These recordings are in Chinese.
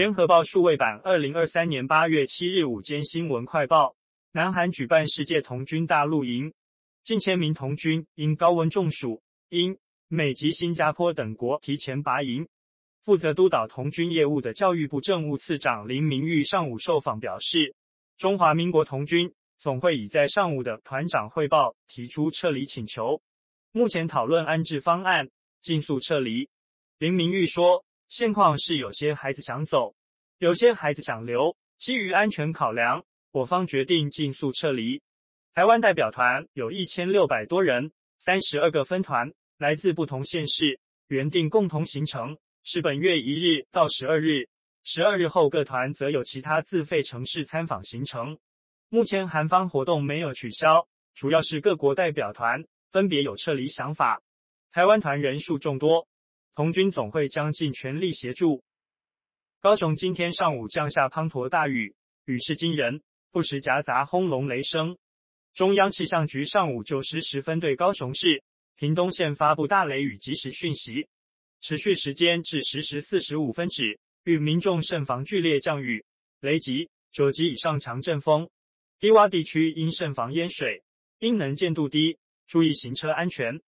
联合报数位版2023年8月7日午间新闻快报：南韩举办世界童军大露营，近千名童军因高温中暑，因美及新加坡等国提前拔营。负责督导童军业务的教育部政务次长林明玉上午受访表示，中华民国童军总会已在上午的团长汇报提出撤离请求，目前讨论安置方案，尽速撤离。林明玉说，现况是有些孩子想走，有些孩子想留，基于安全考量，我方决定尽速撤离。台湾代表团有1600多人，32个分团，来自不同县市，原定共同行程，是本月1日到12日。12日后各团则有其他自费城市参访行程。目前韩方活动没有取消，主要是各国代表团分别有撤离想法。台湾团人数众多，童军总会将尽全力协助。高雄今天上午降下滂沱大雨，雨势惊人，不时夹杂轰隆雷声。中央气象局上午9时10分对高雄市、屏东县发布大雷雨即时讯息，持续时间至10时45分止，与民众慎防剧烈降雨、雷击、9级以上强阵风。低洼地区应慎防淹水，应能见度低，注意行车安全。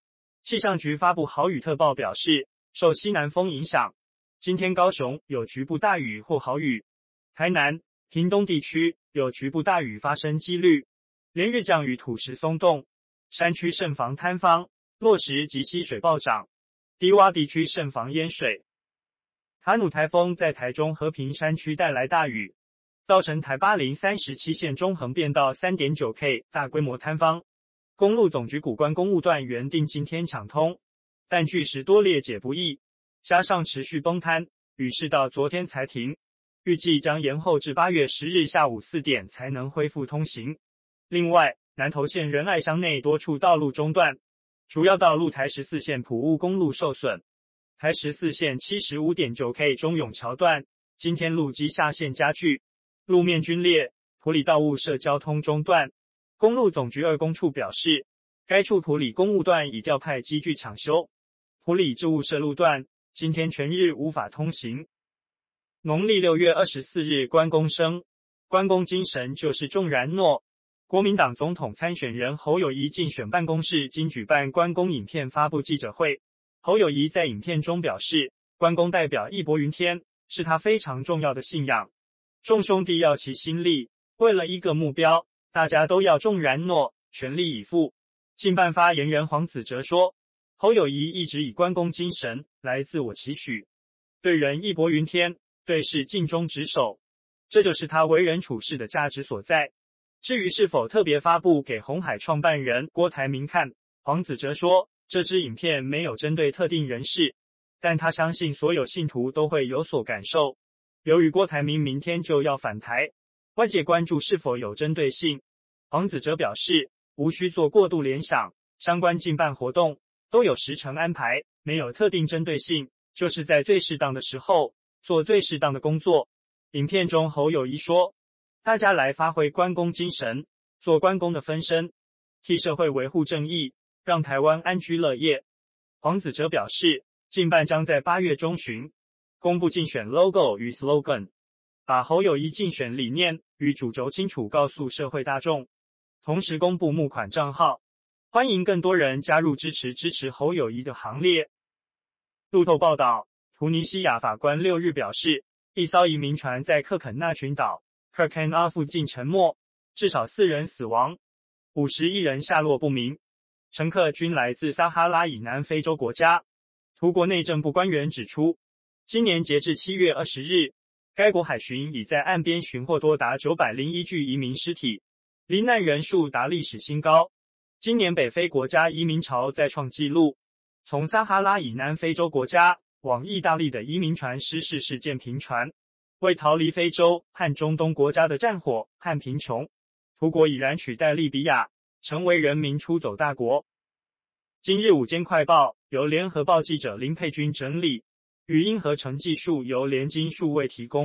气象局发布豪雨特报表示，受西南风影响，今天高雄有局部大雨或豪雨，台南、屏东地区有局部大雨发生几率。连日降雨土石松动，山区慎防坍方、落石及溪水暴涨，低洼地区慎防淹水。哈努台风在台中和平山区带来大雨，造成台837线中横变道 3.9K 大规模坍方。公路总局谷关公务段原定今天抢通，但据实多列解不易，加上持续崩塌，雨势到昨天才停，预计将延后至8月10日下午4点才能恢复通行。另外，南投县仁爱乡内多处道路中断，主要道路台14线埔雾公路受损，台14线 75.9K 中永桥段今天路基下陷加剧，路面皲裂，埔里道务社交通中断。公路总局2公处表示，该处埔里公务段已调派机具抢修，埔里置物社路段今天全日无法通行。农历6月24日关公生，关公精神就是重然诺。国民党总统参选人侯友宜竞选办公室今举办关公影片发布记者会。侯友宜在影片中表示，关公代表义薄云天，是他非常重要的信仰。众兄弟要齐心力，为了一个目标，大家都要重然诺，全力以赴。近办发言人黄子哲说，侯友宜一直以关公精神来自我期许，对人义薄云天，对事尽忠职守，这就是他为人处事的价值所在。至于是否特别发布给鸿海创办人郭台铭看，黄子哲说，这支影片没有针对特定人士，但他相信所有信徒都会有所感受。由于郭台铭明天就要返台，外界关注是否有针对性，黄子哲表示，无需做过度联想，相关竞办活动都有时程安排，没有特定针对性，就是在最适当的时候做最适当的工作。影片中侯友宜说，大家来发挥关公精神，做关公的分身，替社会维护正义，让台湾安居乐业。黄子哲表示，竞办将在8月中旬公布竞选 logo 与 slogan， 把侯友宜竞选理念与主轴清楚告诉社会大众，同时公布募款账号，欢迎更多人加入支持侯友宜的行列。路透报道，突尼西亚法官6日表示，一艘移民船在克肯纳群岛 Kerkena 附近沉没，至少4人死亡，51人下落不明，乘客均来自撒哈拉以南非洲国家。图国内政部官员指出，今年截至7月20日，该国海巡已在岸边寻获多达901具移民尸体，罹难人数达历史新高。今年北非国家移民潮再创纪录，从撒哈拉以南非洲国家往意大利的移民船失事事件频传。为逃离非洲和中东国家的战火和贫穷，图国已然取代利比亚，成为人民出走大国。今日午间快报由联合报记者林佩君整理，语音合成技术由联经数位提供。